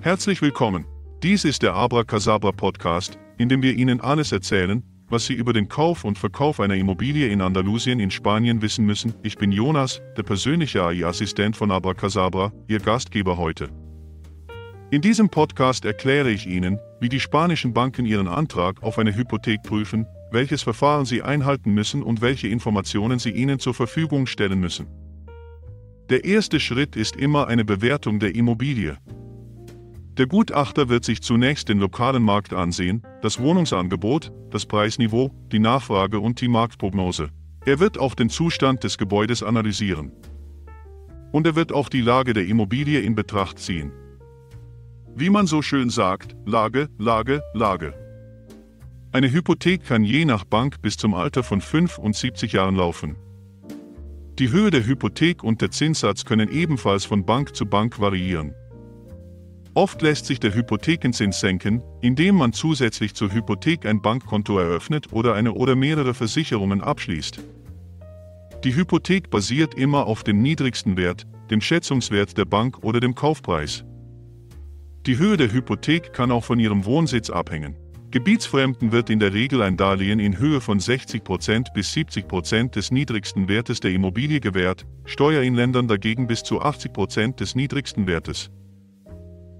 Herzlich willkommen. Dies ist der AbraCasabra Podcast, in dem wir Ihnen alles erzählen, was Sie über den Kauf und Verkauf einer Immobilie in Andalusien in Spanien wissen müssen. Ich bin Jonas, der persönliche AI-Assistent von AbraCasabra, Ihr Gastgeber heute. In diesem Podcast erkläre ich Ihnen, wie die spanischen Banken Ihren Antrag auf eine Hypothek prüfen, welches Verfahren Sie einhalten müssen und welche Informationen Sie Ihnen zur Verfügung stellen müssen. Der erste Schritt ist immer eine Bewertung der Immobilie. Der Gutachter wird sich zunächst den lokalen Markt ansehen, das Wohnungsangebot, das Preisniveau, die Nachfrage und die Marktprognose. Er wird auch den Zustand des Gebäudes analysieren. Und er wird auch die Lage der Immobilie in Betracht ziehen. Wie man so schön sagt, Lage, Lage, Lage. Eine Hypothek kann je nach Bank bis zum Alter von 75 Jahren laufen. Die Höhe der Hypothek und der Zinssatz können ebenfalls von Bank zu Bank variieren. Oft lässt sich der Hypothekenzins senken, indem man zusätzlich zur Hypothek ein Bankkonto eröffnet oder eine oder mehrere Versicherungen abschließt. Die Hypothek basiert immer auf dem niedrigsten Wert, dem Schätzungswert der Bank oder dem Kaufpreis. Die Höhe der Hypothek kann auch von Ihrem Wohnsitz abhängen. Gebietsfremden wird in der Regel ein Darlehen in Höhe von 60% bis 70% des niedrigsten Wertes der Immobilie gewährt, Steuerinländern dagegen bis zu 80% des niedrigsten Wertes.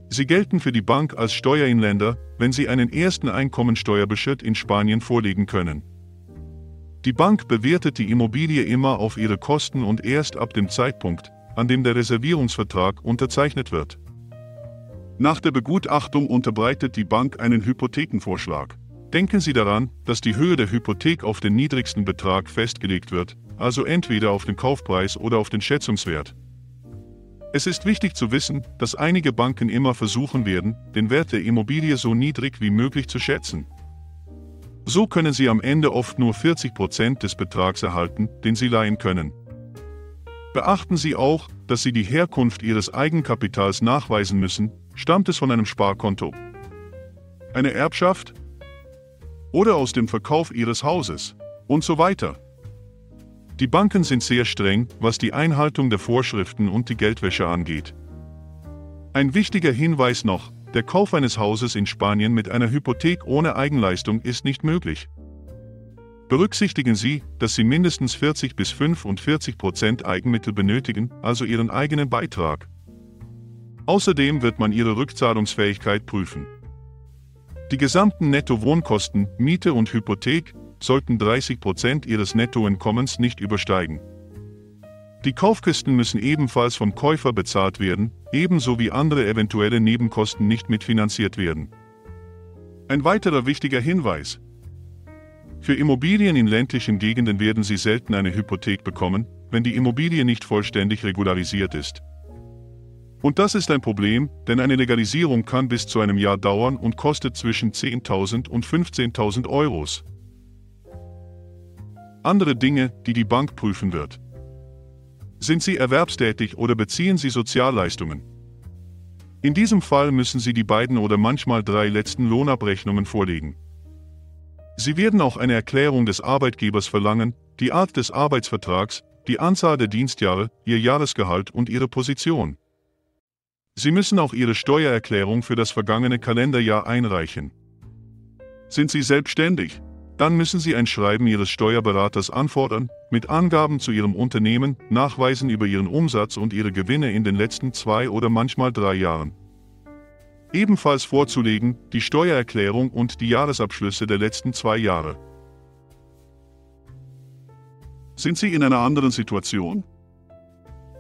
Sie gelten für die Bank als Steuerinländer, wenn sie einen ersten Einkommensteuerbescheid in Spanien vorlegen können. Die Bank bewertet die Immobilie immer auf ihre Kosten und erst ab dem Zeitpunkt, an dem der Reservierungsvertrag unterzeichnet wird. Nach der Begutachtung unterbreitet die Bank einen Hypothekenvorschlag. Denken Sie daran, dass die Höhe der Hypothek auf den niedrigsten Betrag festgelegt wird, also entweder auf den Kaufpreis oder auf den Schätzungswert. Es ist wichtig zu wissen, dass einige Banken immer versuchen werden, den Wert der Immobilie so niedrig wie möglich zu schätzen. So können Sie am Ende oft nur 40% des Betrags erhalten, den Sie leihen können. Beachten Sie auch, dass Sie die Herkunft Ihres Eigenkapitals nachweisen müssen. Stammt es von einem Sparkonto, einer Erbschaft oder aus dem Verkauf Ihres Hauses und so weiter? Die Banken sind sehr streng, was die Einhaltung der Vorschriften und die Geldwäsche angeht. Ein wichtiger Hinweis noch: Der Kauf eines Hauses in Spanien mit einer Hypothek ohne Eigenleistung ist nicht möglich. Berücksichtigen Sie, dass Sie mindestens 40 bis 45% Eigenmittel benötigen, also Ihren eigenen Beitrag. Außerdem wird man Ihre Rückzahlungsfähigkeit prüfen. Die gesamten Nettowohnkosten, Miete und Hypothek sollten 30% Ihres Nettoeinkommens nicht übersteigen. Die Kaufkosten müssen ebenfalls vom Käufer bezahlt werden, ebenso wie andere eventuelle Nebenkosten nicht mitfinanziert werden. Ein weiterer wichtiger Hinweis: Für Immobilien in ländlichen Gegenden werden Sie selten eine Hypothek bekommen, wenn die Immobilie nicht vollständig regularisiert ist. Und das ist ein Problem, denn eine Legalisierung kann bis zu einem Jahr dauern und kostet zwischen 10.000 und 15.000 Euros. Andere Dinge, die die Bank prüfen wird: Sind Sie erwerbstätig oder beziehen Sie Sozialleistungen? In diesem Fall müssen Sie die beiden oder manchmal drei letzten Lohnabrechnungen vorlegen. Sie werden auch eine Erklärung des Arbeitgebers verlangen, die Art des Arbeitsvertrags, die Anzahl der Dienstjahre, Ihr Jahresgehalt und Ihre Position. Sie müssen auch Ihre Steuererklärung für das vergangene Kalenderjahr einreichen. Sind Sie selbstständig? Dann müssen Sie ein Schreiben Ihres Steuerberaters anfordern, mit Angaben zu Ihrem Unternehmen, Nachweisen über Ihren Umsatz und Ihre Gewinne in den letzten 2 oder manchmal 3 Jahren. Ebenfalls vorzulegen, die Steuererklärung und die Jahresabschlüsse der letzten 2 Jahre. Sind Sie in einer anderen Situation?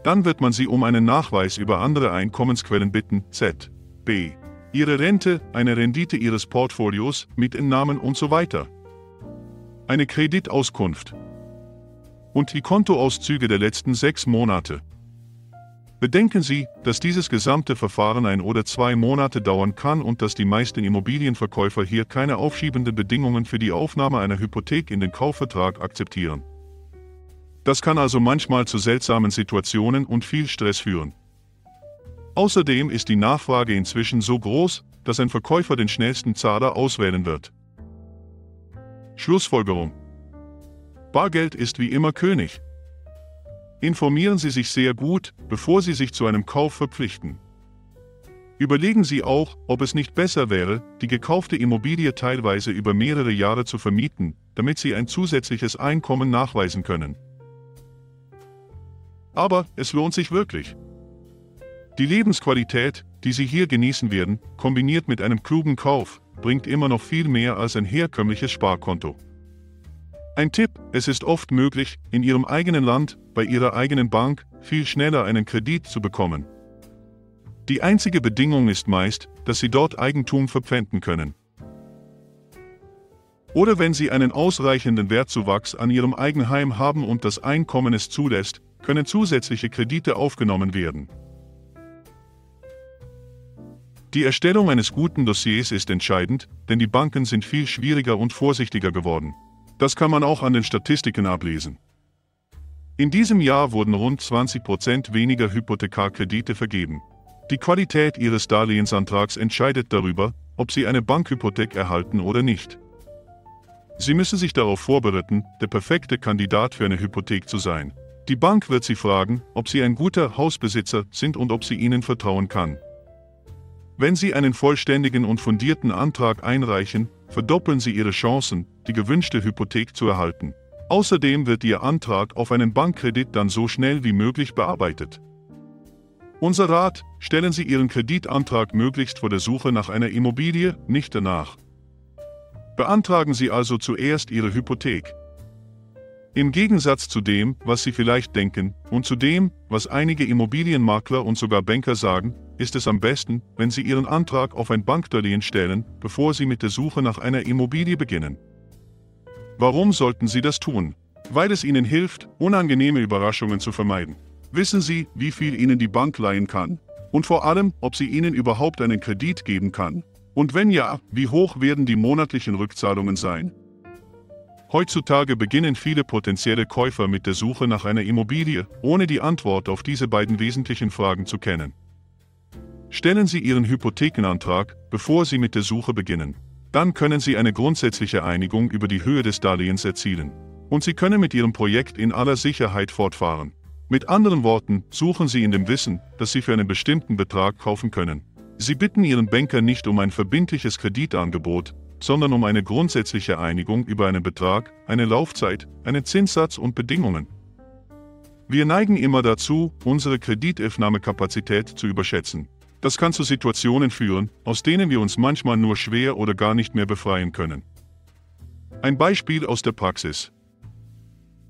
Dann wird man Sie um einen Nachweis über andere Einkommensquellen bitten, z.B. Ihre Rente, eine Rendite Ihres Portfolios, Mieteinnahmen und so weiter. Eine Kreditauskunft und die Kontoauszüge der letzten 6 Monate. Bedenken Sie, dass dieses gesamte Verfahren 1 oder 2 Monate dauern kann und dass die meisten Immobilienverkäufer hier keine aufschiebenden Bedingungen für die Aufnahme einer Hypothek in den Kaufvertrag akzeptieren. Das kann also manchmal zu seltsamen Situationen und viel Stress führen. Außerdem ist die Nachfrage inzwischen so groß, dass ein Verkäufer den schnellsten Zahler auswählen wird. Schlussfolgerung: Bargeld ist wie immer König. Informieren Sie sich sehr gut, bevor Sie sich zu einem Kauf verpflichten. Überlegen Sie auch, ob es nicht besser wäre, die gekaufte Immobilie teilweise über mehrere Jahre zu vermieten, damit Sie ein zusätzliches Einkommen nachweisen können. Aber es lohnt sich wirklich. Die Lebensqualität, die Sie hier genießen werden, kombiniert mit einem klugen Kauf, bringt immer noch viel mehr als ein herkömmliches Sparkonto. Ein Tipp: Es ist oft möglich, in Ihrem eigenen Land, bei Ihrer eigenen Bank, viel schneller einen Kredit zu bekommen. Die einzige Bedingung ist meist, dass Sie dort Eigentum verpfänden können. Oder wenn Sie einen ausreichenden Wertzuwachs an Ihrem Eigenheim haben und das Einkommen es zulässt, können zusätzliche Kredite aufgenommen werden. Die Erstellung eines guten Dossiers ist entscheidend, denn die Banken sind viel schwieriger und vorsichtiger geworden. Das kann man auch an den Statistiken ablesen. In diesem Jahr wurden rund 20% weniger Hypothekarkredite vergeben. Die Qualität Ihres Darlehensantrags entscheidet darüber, ob Sie eine Bankhypothek erhalten oder nicht. Sie müssen sich darauf vorbereiten, der perfekte Kandidat für eine Hypothek zu sein. Die Bank wird Sie fragen, ob Sie ein guter Hausbesitzer sind und ob sie Ihnen vertrauen kann. Wenn Sie einen vollständigen und fundierten Antrag einreichen, verdoppeln Sie Ihre Chancen, die gewünschte Hypothek zu erhalten. Außerdem wird Ihr Antrag auf einen Bankkredit dann so schnell wie möglich bearbeitet. Unser Rat: Stellen Sie Ihren Kreditantrag möglichst vor der Suche nach einer Immobilie, nicht danach. Beantragen Sie also zuerst Ihre Hypothek. Im Gegensatz zu dem, was Sie vielleicht denken, und zu dem, was einige Immobilienmakler und sogar Banker sagen, ist es am besten, wenn Sie Ihren Antrag auf ein Bankdarlehen stellen, bevor Sie mit der Suche nach einer Immobilie beginnen. Warum sollten Sie das tun? Weil es Ihnen hilft, unangenehme Überraschungen zu vermeiden. Wissen Sie, wie viel Ihnen die Bank leihen kann? Und vor allem, ob sie Ihnen überhaupt einen Kredit geben kann? Und wenn ja, wie hoch werden die monatlichen Rückzahlungen sein? Heutzutage beginnen viele potenzielle Käufer mit der Suche nach einer Immobilie, ohne die Antwort auf diese beiden wesentlichen Fragen zu kennen. Stellen Sie Ihren Hypothekenantrag, bevor Sie mit der Suche beginnen. Dann können Sie eine grundsätzliche Einigung über die Höhe des Darlehens erzielen. Und Sie können mit Ihrem Projekt in aller Sicherheit fortfahren. Mit anderen Worten, suchen Sie in dem Wissen, dass Sie für einen bestimmten Betrag kaufen können. Sie bitten Ihren Banker nicht um ein verbindliches Kreditangebot, sondern um eine grundsätzliche Einigung über einen Betrag, eine Laufzeit, einen Zinssatz und Bedingungen. Wir neigen immer dazu, unsere Kreditaufnahmekapazität zu überschätzen. Das kann zu Situationen führen, aus denen wir uns manchmal nur schwer oder gar nicht mehr befreien können. Ein Beispiel aus der Praxis.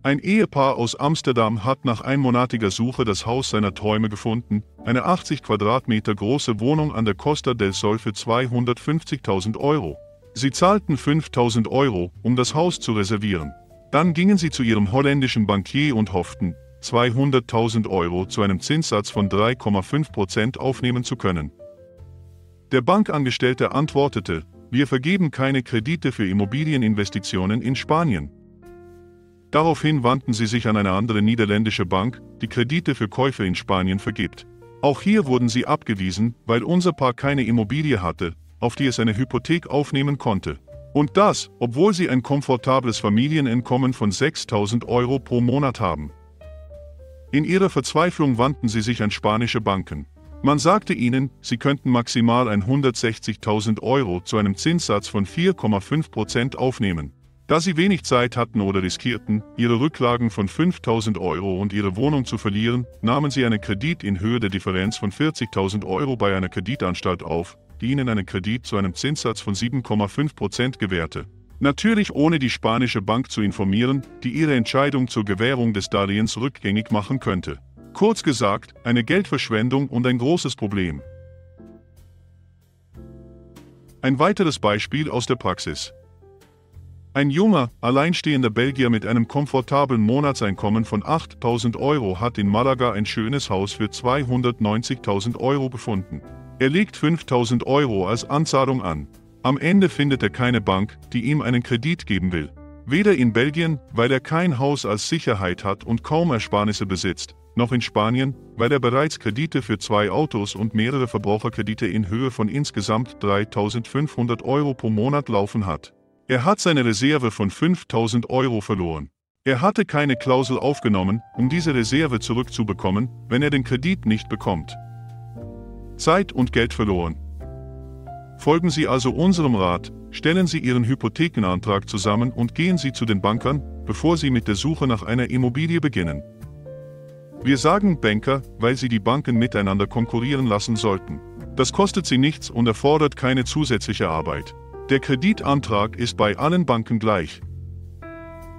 Ein Ehepaar aus Amsterdam hat nach einmonatiger Suche das Haus seiner Träume gefunden, eine 80 Quadratmeter große Wohnung an der Costa del Sol für 250.000 Euro. Sie zahlten 5.000 Euro, um das Haus zu reservieren. Dann gingen sie zu ihrem holländischen Bankier und hofften, 200.000 Euro zu einem Zinssatz von 3,5% aufnehmen zu können. Der Bankangestellte antwortete: Wir vergeben keine Kredite für Immobilieninvestitionen in Spanien. Daraufhin wandten sie sich an eine andere niederländische Bank, die Kredite für Käufe in Spanien vergibt. Auch hier wurden sie abgewiesen, weil unser Paar keine Immobilie hatte, auf die es eine Hypothek aufnehmen konnte. Und das, obwohl sie ein komfortables Familieneinkommen von 6.000 Euro pro Monat haben. In ihrer Verzweiflung wandten sie sich an spanische Banken. Man sagte ihnen, sie könnten maximal 160.000 Euro zu einem Zinssatz von 4,5% aufnehmen. Da sie wenig Zeit hatten oder riskierten, ihre Rücklagen von 5.000 Euro und ihre Wohnung zu verlieren, nahmen sie einen Kredit in Höhe der Differenz von 40.000 Euro bei einer Kreditanstalt auf, die ihnen einen Kredit zu einem Zinssatz von 7,5% gewährte. Natürlich ohne die spanische Bank zu informieren, die ihre Entscheidung zur Gewährung des Darlehens rückgängig machen könnte. Kurz gesagt, eine Geldverschwendung und ein großes Problem. Ein weiteres Beispiel aus der Praxis. Ein junger, alleinstehender Belgier mit einem komfortablen Monatseinkommen von 8.000 Euro hat in Malaga ein schönes Haus für 290.000 Euro gefunden. Er legt 5.000 Euro als Anzahlung an. Am Ende findet er keine Bank, die ihm einen Kredit geben will. Weder in Belgien, weil er kein Haus als Sicherheit hat und kaum Ersparnisse besitzt, noch in Spanien, weil er bereits Kredite für 2 Autos und mehrere Verbraucherkredite in Höhe von insgesamt 3.500 Euro pro Monat laufen hat. Er hat seine Reserve von 5.000 Euro verloren. Er hatte keine Klausel aufgenommen, um diese Reserve zurückzubekommen, wenn er den Kredit nicht bekommt. Zeit und Geld verloren. Folgen Sie also unserem Rat, stellen Sie Ihren Hypothekenantrag zusammen und gehen Sie zu den Bankern, bevor Sie mit der Suche nach einer Immobilie beginnen. Wir sagen Banker, weil sie die Banken miteinander konkurrieren lassen sollten. Das kostet sie nichts und erfordert keine zusätzliche Arbeit. Der Kreditantrag ist bei allen Banken gleich.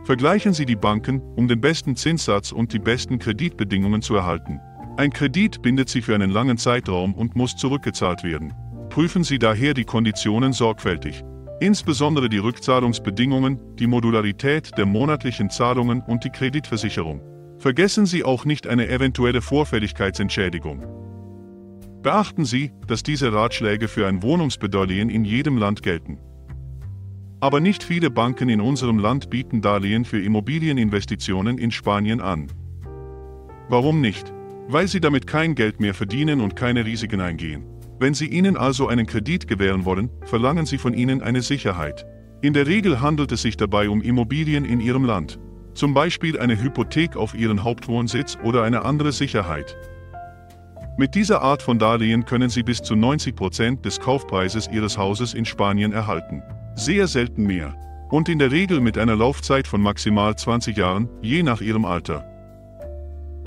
Vergleichen Sie die Banken, um den besten Zinssatz und die besten Kreditbedingungen zu erhalten. Ein Kredit bindet sich für einen langen Zeitraum und muss zurückgezahlt werden. Prüfen Sie daher die Konditionen sorgfältig. Insbesondere die Rückzahlungsbedingungen, die Modularität der monatlichen Zahlungen und die Kreditversicherung. Vergessen Sie auch nicht eine eventuelle Vorfälligkeitsentschädigung. Beachten Sie, dass diese Ratschläge für ein Wohnungsdarlehen in jedem Land gelten. Aber nicht viele Banken in unserem Land bieten Darlehen für Immobilieninvestitionen in Spanien an. Warum nicht? Weil sie damit kein Geld mehr verdienen und keine Risiken eingehen. Wenn Sie ihnen also einen Kredit gewähren wollen, verlangen sie von ihnen eine Sicherheit. In der Regel handelt es sich dabei um Immobilien in ihrem Land. Zum Beispiel eine Hypothek auf ihren Hauptwohnsitz oder eine andere Sicherheit. Mit dieser Art von Darlehen können Sie bis zu 90% des Kaufpreises Ihres Hauses in Spanien erhalten. Sehr selten mehr. Und in der Regel mit einer Laufzeit von maximal 20 Jahren, je nach Ihrem Alter.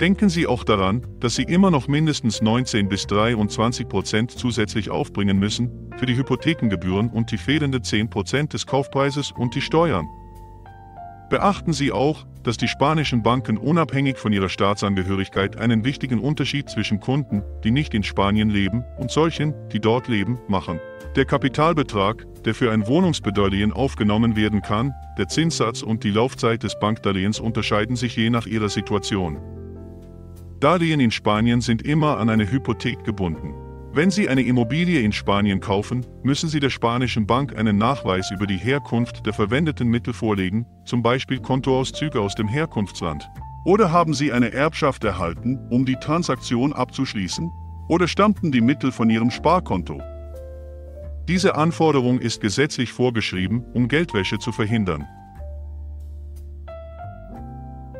Denken Sie auch daran, dass Sie immer noch mindestens 19 bis 23% zusätzlich aufbringen müssen, für die Hypothekengebühren und die fehlenden 10% des Kaufpreises und die Steuern. Beachten Sie auch, dass die spanischen Banken unabhängig von ihrer Staatsangehörigkeit einen wichtigen Unterschied zwischen Kunden, die nicht in Spanien leben, und solchen, die dort leben, machen. Der Kapitalbetrag, der für ein Wohnungsdarlehen aufgenommen werden kann, der Zinssatz und die Laufzeit des Bankdarlehens unterscheiden sich je nach ihrer Situation. Darlehen in Spanien sind immer an eine Hypothek gebunden. Wenn Sie eine Immobilie in Spanien kaufen, müssen Sie der spanischen Bank einen Nachweis über die Herkunft der verwendeten Mittel vorlegen, zum Beispiel Kontoauszüge aus dem Herkunftsland. Oder haben Sie eine Erbschaft erhalten, um die Transaktion abzuschließen? Oder stammten die Mittel von Ihrem Sparkonto? Diese Anforderung ist gesetzlich vorgeschrieben, um Geldwäsche zu verhindern.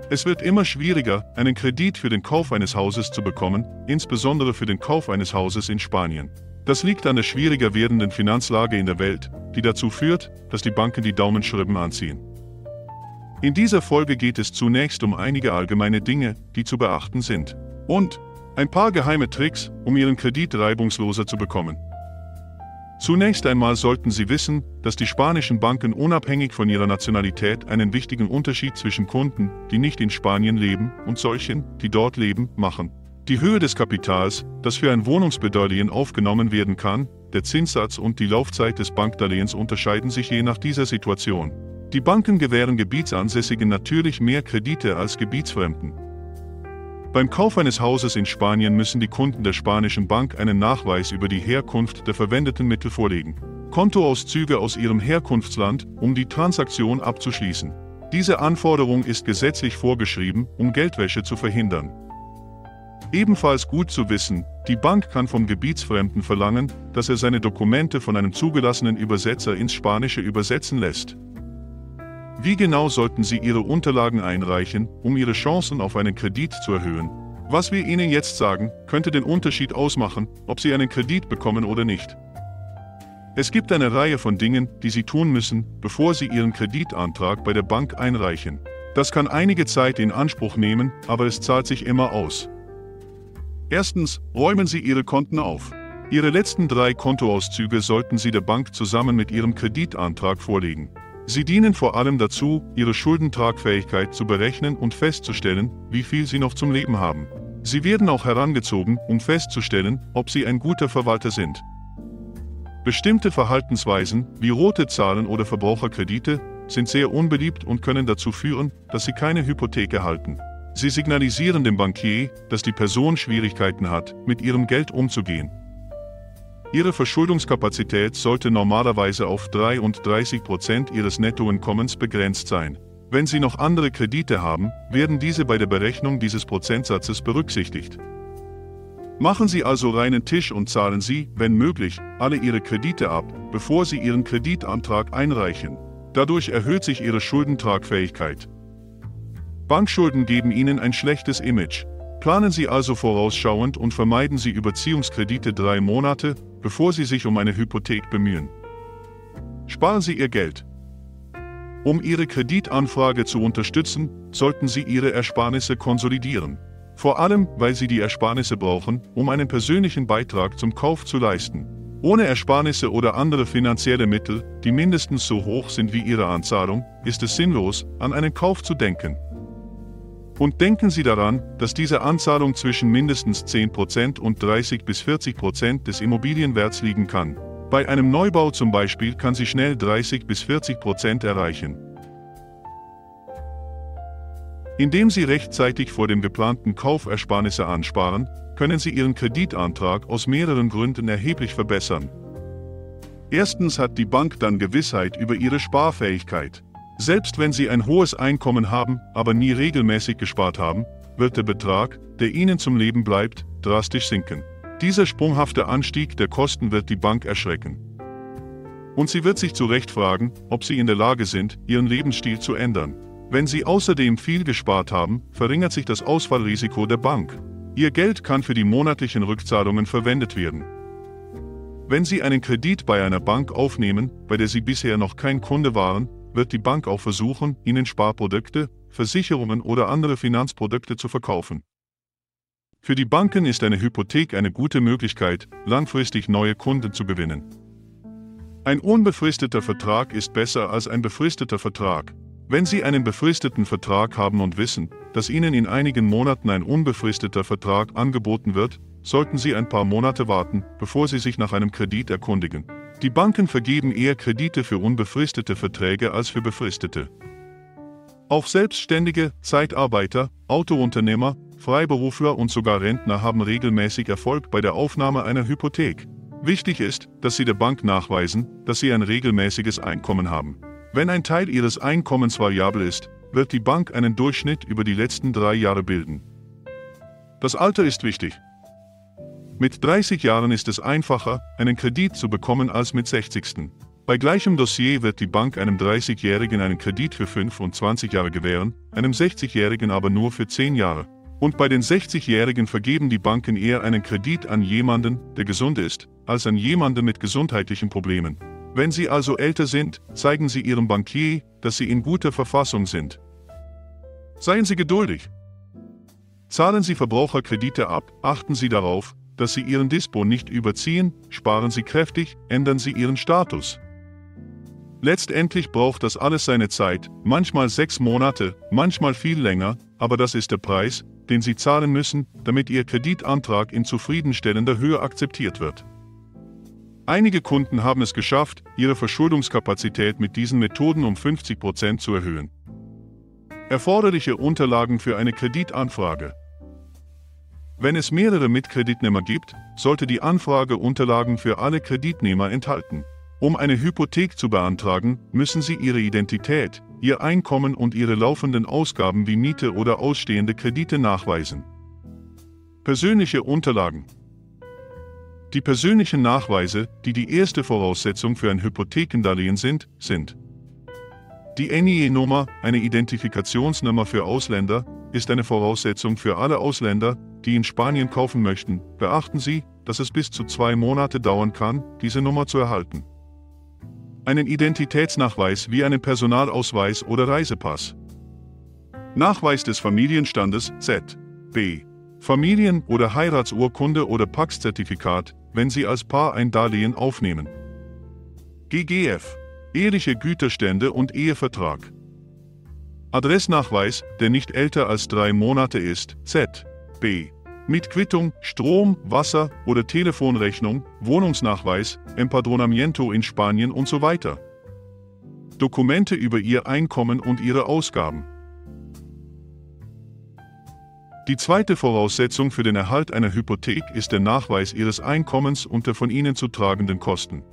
Es wird immer schwieriger, einen Kredit für den Kauf eines Hauses zu bekommen, insbesondere für den Kauf eines Hauses in Spanien. Das liegt an der schwieriger werdenden Finanzlage in der Welt, die dazu führt, dass die Banken die Daumenschrauben anziehen. In dieser Folge geht es zunächst um einige allgemeine Dinge, die zu beachten sind. Und ein paar geheime Tricks, um Ihren Kredit reibungsloser zu bekommen. Zunächst einmal sollten Sie wissen, dass die spanischen Banken unabhängig von ihrer Nationalität einen wichtigen Unterschied zwischen Kunden, die nicht in Spanien leben, und solchen, die dort leben, machen. Die Höhe des Kapitals, das für ein Wohnungsdarlehen aufgenommen werden kann, der Zinssatz und die Laufzeit des Bankdarlehens unterscheiden sich je nach dieser Situation. Die Banken gewähren Gebietsansässigen natürlich mehr Kredite als Gebietsfremden. Beim Kauf eines Hauses in Spanien müssen die Kunden der spanischen Bank einen Nachweis über die Herkunft der verwendeten Mittel vorlegen. Kontoauszüge aus ihrem Herkunftsland, um die Transaktion abzuschließen. Diese Anforderung ist gesetzlich vorgeschrieben, um Geldwäsche zu verhindern. Ebenfalls gut zu wissen, die Bank kann vom Gebietsfremden verlangen, dass er seine Dokumente von einem zugelassenen Übersetzer ins Spanische übersetzen lässt. Wie genau sollten Sie Ihre Unterlagen einreichen, um Ihre Chancen auf einen Kredit zu erhöhen? Was wir Ihnen jetzt sagen, könnte den Unterschied ausmachen, ob Sie einen Kredit bekommen oder nicht. Es gibt eine Reihe von Dingen, die Sie tun müssen, bevor Sie Ihren Kreditantrag bei der Bank einreichen. Das kann einige Zeit in Anspruch nehmen, aber es zahlt sich immer aus. Erstens, räumen Sie Ihre Konten auf. Ihre letzten 3 Kontoauszüge sollten Sie der Bank zusammen mit Ihrem Kreditantrag vorlegen. Sie dienen vor allem dazu, Ihre Schuldentragfähigkeit zu berechnen und festzustellen, wie viel Sie noch zum Leben haben. Sie werden auch herangezogen, um festzustellen, ob Sie ein guter Verwalter sind. Bestimmte Verhaltensweisen, wie rote Zahlen oder Verbraucherkredite, sind sehr unbeliebt und können dazu führen, dass Sie keine Hypothek erhalten. Sie signalisieren dem Bankier, dass die Person Schwierigkeiten hat, mit ihrem Geld umzugehen. Ihre Verschuldungskapazität sollte normalerweise auf 33% Ihres Nettoinkommens begrenzt sein. Wenn Sie noch andere Kredite haben, werden diese bei der Berechnung dieses Prozentsatzes berücksichtigt. Machen Sie also reinen Tisch und zahlen Sie, wenn möglich, alle Ihre Kredite ab, bevor Sie Ihren Kreditantrag einreichen. Dadurch erhöht sich Ihre Schuldentragfähigkeit. Bankschulden geben Ihnen ein schlechtes Image. Planen Sie also vorausschauend und vermeiden Sie Überziehungskredite 3 Monate, bevor Sie sich um eine Hypothek bemühen. Sparen Sie Ihr Geld. Um Ihre Kreditanfrage zu unterstützen, sollten Sie Ihre Ersparnisse konsolidieren. Vor allem, weil Sie die Ersparnisse brauchen, um einen persönlichen Beitrag zum Kauf zu leisten. Ohne Ersparnisse oder andere finanzielle Mittel, die mindestens so hoch sind wie Ihre Anzahlung, ist es sinnlos, an einen Kauf zu denken. Und denken Sie daran, dass diese Anzahlung zwischen mindestens 10% und 30 bis 40% des Immobilienwerts liegen kann. Bei einem Neubau zum Beispiel kann sie schnell 30 bis 40% erreichen. Indem Sie rechtzeitig vor dem geplanten Kauf Ersparnisse ansparen, können Sie Ihren Kreditantrag aus mehreren Gründen erheblich verbessern. Erstens hat die Bank dann Gewissheit über Ihre Sparfähigkeit. Selbst wenn Sie ein hohes Einkommen haben, aber nie regelmäßig gespart haben, wird der Betrag, der Ihnen zum Leben bleibt, drastisch sinken. Dieser sprunghafte Anstieg der Kosten wird die Bank erschrecken. Und sie wird sich zu Recht fragen, ob Sie in der Lage sind, Ihren Lebensstil zu ändern. Wenn Sie außerdem viel gespart haben, verringert sich das Ausfallrisiko der Bank. Ihr Geld kann für die monatlichen Rückzahlungen verwendet werden. Wenn Sie einen Kredit bei einer Bank aufnehmen, bei der Sie bisher noch kein Kunde waren, wird die Bank auch versuchen, Ihnen Sparprodukte, Versicherungen oder andere Finanzprodukte zu verkaufen. Für die Banken ist eine Hypothek eine gute Möglichkeit, langfristig neue Kunden zu gewinnen. Ein unbefristeter Vertrag ist besser als ein befristeter Vertrag. Wenn Sie einen befristeten Vertrag haben und wissen, dass Ihnen in einigen Monaten ein unbefristeter Vertrag angeboten wird, sollten Sie ein paar Monate warten, bevor Sie sich nach einem Kredit erkundigen. Die Banken vergeben eher Kredite für unbefristete Verträge als für befristete. Auch Selbstständige, Zeitarbeiter, Autounternehmer, Freiberufler und sogar Rentner haben regelmäßig Erfolg bei der Aufnahme einer Hypothek. Wichtig ist, dass Sie der Bank nachweisen, dass Sie ein regelmäßiges Einkommen haben. Wenn ein Teil Ihres Einkommens variabel ist, wird die Bank einen Durchschnitt über die letzten 3 Jahre bilden. Das Alter ist wichtig. Mit 30 Jahren ist es einfacher, einen Kredit zu bekommen als mit 60. Bei gleichem Dossier wird die Bank einem 30-Jährigen einen Kredit für 25 Jahre gewähren, einem 60-Jährigen aber nur für 10 Jahre. Und bei den 60-Jährigen vergeben die Banken eher einen Kredit an jemanden, der gesund ist, als an jemanden mit gesundheitlichen Problemen. Wenn Sie also älter sind, zeigen Sie Ihrem Bankier, dass Sie in guter Verfassung sind. Seien Sie geduldig. Zahlen Sie Verbraucherkredite ab, achten Sie darauf, dass Sie Ihren Dispo nicht überziehen, sparen Sie kräftig, ändern Sie Ihren Status. Letztendlich braucht das alles seine Zeit, manchmal 6 Monate, manchmal viel länger, aber das ist der Preis, den Sie zahlen müssen, damit Ihr Kreditantrag in zufriedenstellender Höhe akzeptiert wird. Einige Kunden haben es geschafft, ihre Verschuldungskapazität mit diesen Methoden um 50% zu erhöhen. Erforderliche Unterlagen für eine Kreditanfrage. Wenn es mehrere Mitkreditnehmer gibt, sollte die Anfrage Unterlagen für alle Kreditnehmer enthalten. Um eine Hypothek zu beantragen, müssen Sie Ihre Identität, Ihr Einkommen und Ihre laufenden Ausgaben wie Miete oder ausstehende Kredite nachweisen. Persönliche Unterlagen. Die persönlichen Nachweise, die die erste Voraussetzung für ein Hypothekendarlehen sind, die NIE-Nummer, eine Identifikationsnummer für Ausländer, ist eine Voraussetzung für alle Ausländer, die in Spanien kaufen möchten. Beachten Sie, dass es bis zu 2 Monate dauern kann, diese Nummer zu erhalten. Einen Identitätsnachweis wie einen Personalausweis oder Reisepass. Nachweis des Familienstandes (ZB). Familien- oder Heiratsurkunde oder Pax-Zertifikat, wenn Sie als Paar ein Darlehen aufnehmen. GGF. Eheliche Güterstände und Ehevertrag. Adressnachweis, der nicht älter als 3 Monate ist, ZB. Mit Quittung, Strom-, Wasser- oder Telefonrechnung, Wohnungsnachweis, Empadronamiento in Spanien und so weiter. Dokumente über Ihr Einkommen und Ihre Ausgaben. Die zweite Voraussetzung für den Erhalt einer Hypothek ist der Nachweis Ihres Einkommens und der von Ihnen zu tragenden Kosten.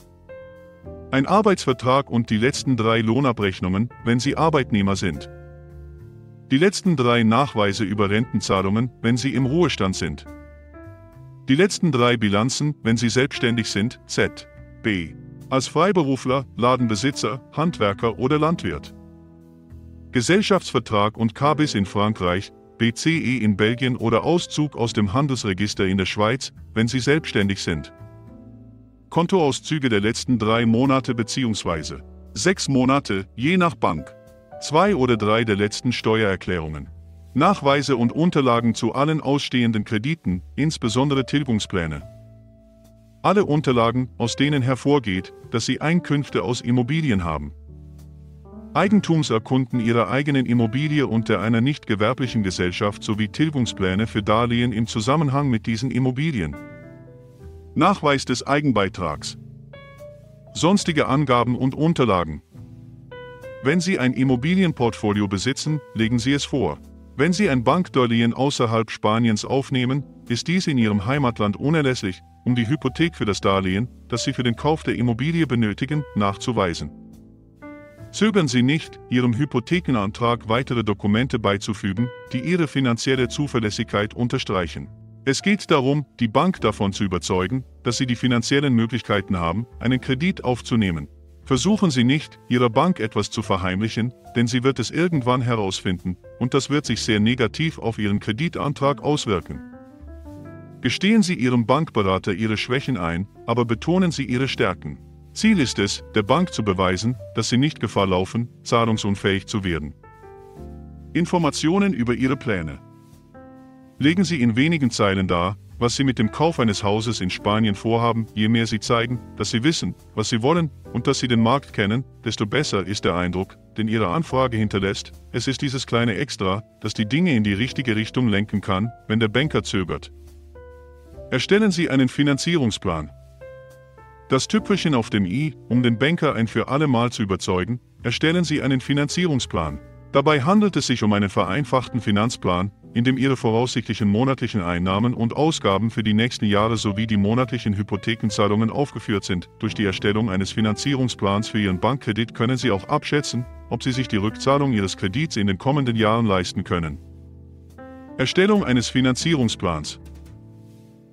Ein Arbeitsvertrag und die letzten 3 Lohnabrechnungen, wenn Sie Arbeitnehmer sind. Die letzten 3 Nachweise über Rentenzahlungen, wenn Sie im Ruhestand sind. Die letzten 3 Bilanzen, wenn Sie selbstständig sind, ZB. Als Freiberufler, Ladenbesitzer, Handwerker oder Landwirt. Gesellschaftsvertrag und Kbis in Frankreich, BCE in Belgien oder Auszug aus dem Handelsregister in der Schweiz, wenn Sie selbstständig sind. Kontoauszüge der letzten 3 Monate bzw. 6 Monate, je nach Bank. 2 oder 3 der letzten Steuererklärungen. Nachweise und Unterlagen zu allen ausstehenden Krediten, insbesondere Tilgungspläne. Alle Unterlagen, aus denen hervorgeht, dass Sie Einkünfte aus Immobilien haben. Eigentumserkunden Ihrer eigenen Immobilie und der einer nicht gewerblichen Gesellschaft sowie Tilgungspläne für Darlehen im Zusammenhang mit diesen Immobilien. Nachweis des Eigenbeitrags. Sonstige Angaben und Unterlagen. Wenn Sie ein Immobilienportfolio besitzen, legen Sie es vor. Wenn Sie ein Bankdarlehen außerhalb Spaniens aufnehmen, ist dies in Ihrem Heimatland unerlässlich, um die Hypothek für das Darlehen, das Sie für den Kauf der Immobilie benötigen, nachzuweisen. Zögern Sie nicht, Ihrem Hypothekenantrag weitere Dokumente beizufügen, die Ihre finanzielle Zuverlässigkeit unterstreichen. Es geht darum, die Bank davon zu überzeugen, dass Sie die finanziellen Möglichkeiten haben, einen Kredit aufzunehmen. Versuchen Sie nicht, Ihrer Bank etwas zu verheimlichen, denn sie wird es irgendwann herausfinden, und das wird sich sehr negativ auf Ihren Kreditantrag auswirken. Gestehen Sie Ihrem Bankberater Ihre Schwächen ein, aber betonen Sie Ihre Stärken. Ziel ist es, der Bank zu beweisen, dass Sie nicht Gefahr laufen, zahlungsunfähig zu werden. Informationen über Ihre Pläne. Legen Sie in wenigen Zeilen dar, was Sie mit dem Kauf eines Hauses in Spanien vorhaben. Je mehr Sie zeigen, dass Sie wissen, was Sie wollen und dass Sie den Markt kennen, desto besser ist der Eindruck, den Ihre Anfrage hinterlässt. Es ist dieses kleine Extra, das die Dinge in die richtige Richtung lenken kann, wenn der Banker zögert. Erstellen Sie einen Finanzierungsplan. Das Tüpfelchen auf dem i, um den Banker ein für alle Mal zu überzeugen, erstellen Sie einen Finanzierungsplan. Dabei handelt es sich um einen vereinfachten Finanzplan, in dem Ihre voraussichtlichen monatlichen Einnahmen und Ausgaben für die nächsten Jahre sowie die monatlichen Hypothekenzahlungen aufgeführt sind. Durch die Erstellung eines Finanzierungsplans für Ihren Bankkredit können Sie auch abschätzen, ob Sie sich die Rückzahlung Ihres Kredits in den kommenden Jahren leisten können. Erstellung eines Finanzierungsplans.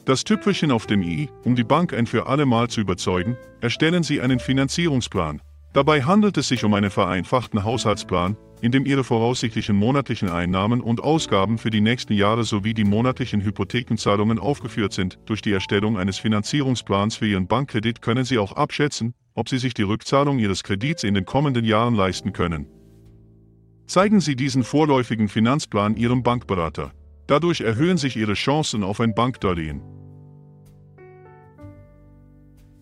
Das Tüpfelchen auf dem i, um die Bank ein für alle Mal zu überzeugen, erstellen Sie einen Finanzierungsplan. Dabei handelt es sich um einen vereinfachten Haushaltsplan, in dem Ihre voraussichtlichen monatlichen Einnahmen und Ausgaben für die nächsten Jahre sowie die monatlichen Hypothekenzahlungen aufgeführt sind. Durch die Erstellung eines Finanzierungsplans für Ihren Bankkredit können Sie auch abschätzen, ob Sie sich die Rückzahlung Ihres Kredits in den kommenden Jahren leisten können. Zeigen Sie diesen vorläufigen Finanzplan Ihrem Bankberater. Dadurch erhöhen sich Ihre Chancen auf ein Bankdarlehen.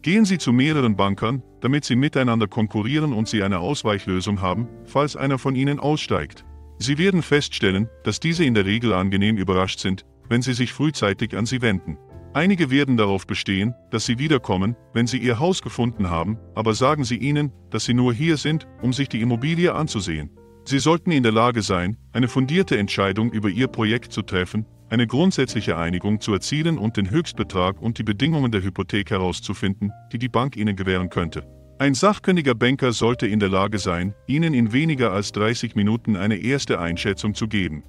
Gehen Sie zu mehreren Bankern, damit Sie miteinander konkurrieren und Sie eine Ausweichlösung haben, falls einer von Ihnen aussteigt. Sie werden feststellen, dass diese in der Regel angenehm überrascht sind, wenn Sie sich frühzeitig an Sie wenden. Einige werden darauf bestehen, dass Sie wiederkommen, wenn Sie Ihr Haus gefunden haben, aber sagen Sie ihnen, dass Sie nur hier sind, um sich die Immobilie anzusehen. Sie sollten in der Lage sein, eine fundierte Entscheidung über Ihr Projekt zu treffen, eine grundsätzliche Einigung zu erzielen und den Höchstbetrag und die Bedingungen der Hypothek herauszufinden, die die Bank Ihnen gewähren könnte. Ein sachkundiger Banker sollte in der Lage sein, Ihnen in weniger als 30 Minuten eine erste Einschätzung zu geben.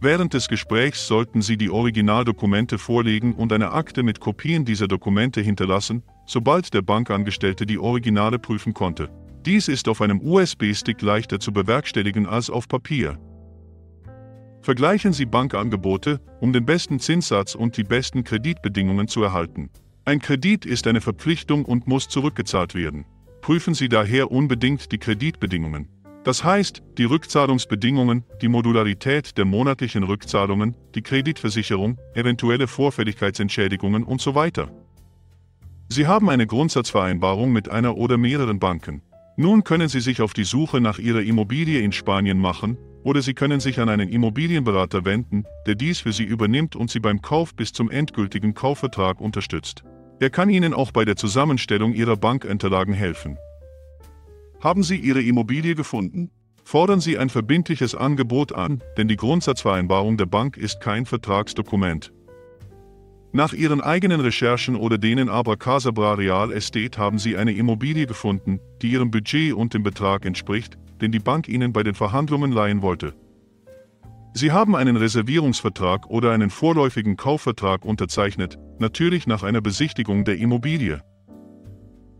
Während des Gesprächs sollten Sie die Originaldokumente vorlegen und eine Akte mit Kopien dieser Dokumente hinterlassen, sobald der Bankangestellte die Originale prüfen konnte. Dies ist auf einem USB-Stick leichter zu bewerkstelligen als auf Papier. Vergleichen Sie Bankangebote, um den besten Zinssatz und die besten Kreditbedingungen zu erhalten. Ein Kredit ist eine Verpflichtung und muss zurückgezahlt werden. Prüfen Sie daher unbedingt die Kreditbedingungen. Das heißt, die Rückzahlungsbedingungen, die Modularität der monatlichen Rückzahlungen, die Kreditversicherung, eventuelle Vorfälligkeitsentschädigungen und so weiter. Sie haben eine Grundsatzvereinbarung mit einer oder mehreren Banken. Nun können Sie sich auf die Suche nach Ihrer Immobilie in Spanien machen, oder Sie können sich an einen Immobilienberater wenden, der dies für Sie übernimmt und Sie beim Kauf bis zum endgültigen Kaufvertrag unterstützt. Er kann Ihnen auch bei der Zusammenstellung Ihrer Bankunterlagen helfen. Haben Sie Ihre Immobilie gefunden? Fordern Sie ein verbindliches Angebot an, denn die Grundsatzvereinbarung der Bank ist kein Vertragsdokument. Nach Ihren eigenen Recherchen oder denen AbraCasaBra Real Estate haben Sie eine Immobilie gefunden, die Ihrem Budget und dem Betrag entspricht, den die Bank Ihnen bei den Verhandlungen leihen wollte. Sie haben einen Reservierungsvertrag oder einen vorläufigen Kaufvertrag unterzeichnet, natürlich nach einer Besichtigung der Immobilie.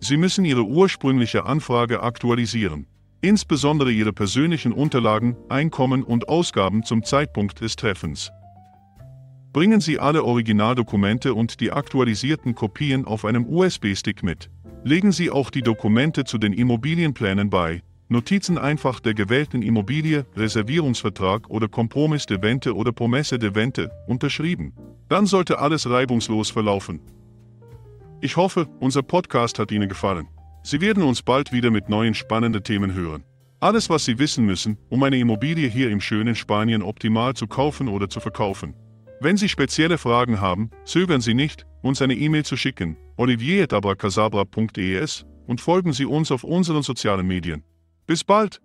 Sie müssen Ihre ursprüngliche Anfrage aktualisieren. insbesondere ihre persönlichen Unterlagen, Einkommen und Ausgaben zum Zeitpunkt des Treffens. Bringen Sie alle Originaldokumente und die aktualisierten Kopien auf einem USB-Stick mit. Legen Sie auch die Dokumente zu den Immobilienplänen bei, Notizen einfach der gewählten Immobilie, Reservierungsvertrag oder Compromis de Vente oder Promesse de Vente, unterschrieben. Dann sollte alles reibungslos verlaufen. Ich hoffe, unser Podcast hat Ihnen gefallen. Sie werden uns bald wieder mit neuen spannenden Themen hören. Alles, was Sie wissen müssen, um eine Immobilie hier im schönen Spanien optimal zu kaufen oder zu verkaufen. Wenn Sie spezielle Fragen haben, zögern Sie nicht, uns eine E-Mail zu schicken, olivier@abracasabra.es, und folgen Sie uns auf unseren sozialen Medien. Bis bald!